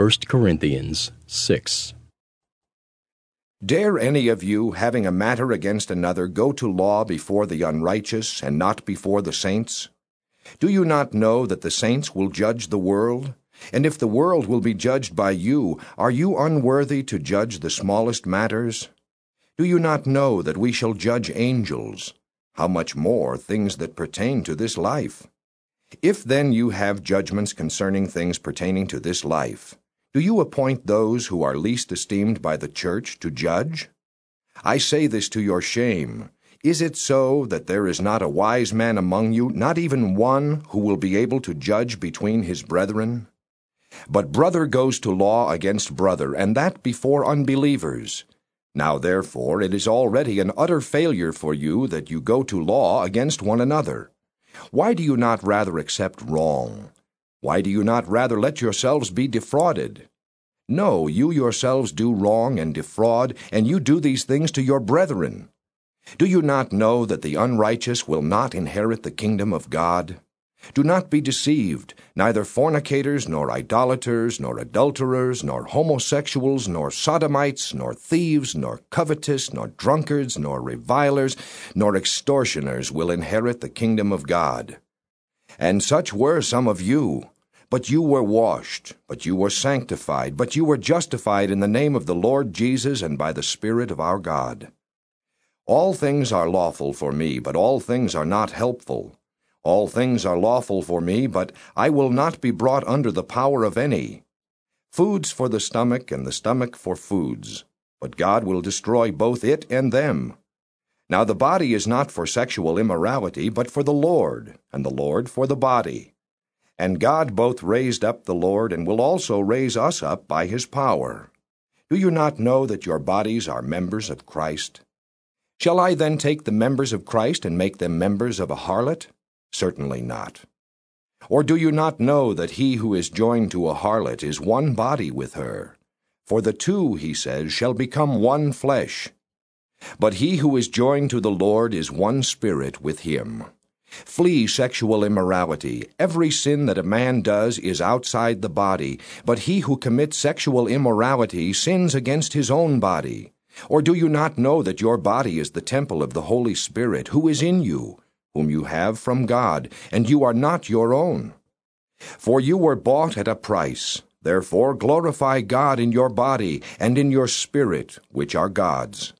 1 Corinthians 6. Dare any of you, having a matter against another, go to law before the unrighteous, and not before the saints? Do you not know that the saints will judge the world? And if the world will be judged by you, are you unworthy to judge the smallest matters? Do you not know that we shall judge angels? How much more things that pertain to this life? If then you have judgments concerning things pertaining to this life, do you appoint those who are least esteemed by the church to judge? I say this to your shame. Is it so that there is not a wise man among you, not even one who will be able to judge between his brethren? But brother goes to law against brother, and that before unbelievers. Now therefore it is already an utter failure for you that you go to law against one another. Why do you not rather accept wrong? Why do you not rather let yourselves be defrauded? No, you yourselves do wrong and defraud, and you do these things to your brethren. Do you not know that the unrighteous will not inherit the kingdom of God? Do not be deceived. Neither fornicators, nor idolaters, nor adulterers, nor homosexuals, nor sodomites, nor thieves, nor covetous, nor drunkards, nor revilers, nor extortioners will inherit the kingdom of God. And such were some of you. But you were washed, but you were sanctified, but you were justified in the name of the Lord Jesus and by the Spirit of our God. All things are lawful for me, but all things are not helpful. All things are lawful for me, but I will not be brought under the power of any. Foods for the stomach, and the stomach for foods, but God will destroy both it and them. Now the body is not for sexual immorality, but for the Lord, and the Lord for the body. And God both raised up the Lord, and will also raise us up by his power. Do you not know that your bodies are members of Christ? Shall I then take the members of Christ and make them members of a harlot? Certainly not. Or do you not know that he who is joined to a harlot is one body with her? For the two, he says, shall become one flesh. But he who is joined to the Lord is one spirit with him. Flee sexual immorality. Every sin that a man does is outside the body, but he who commits sexual immorality sins against his own body. Or do you not know that your body is the temple of the Holy Spirit, who is in you, whom you have from God, and you are not your own? For you were bought at a price. Therefore glorify God in your body and in your spirit, which are God's.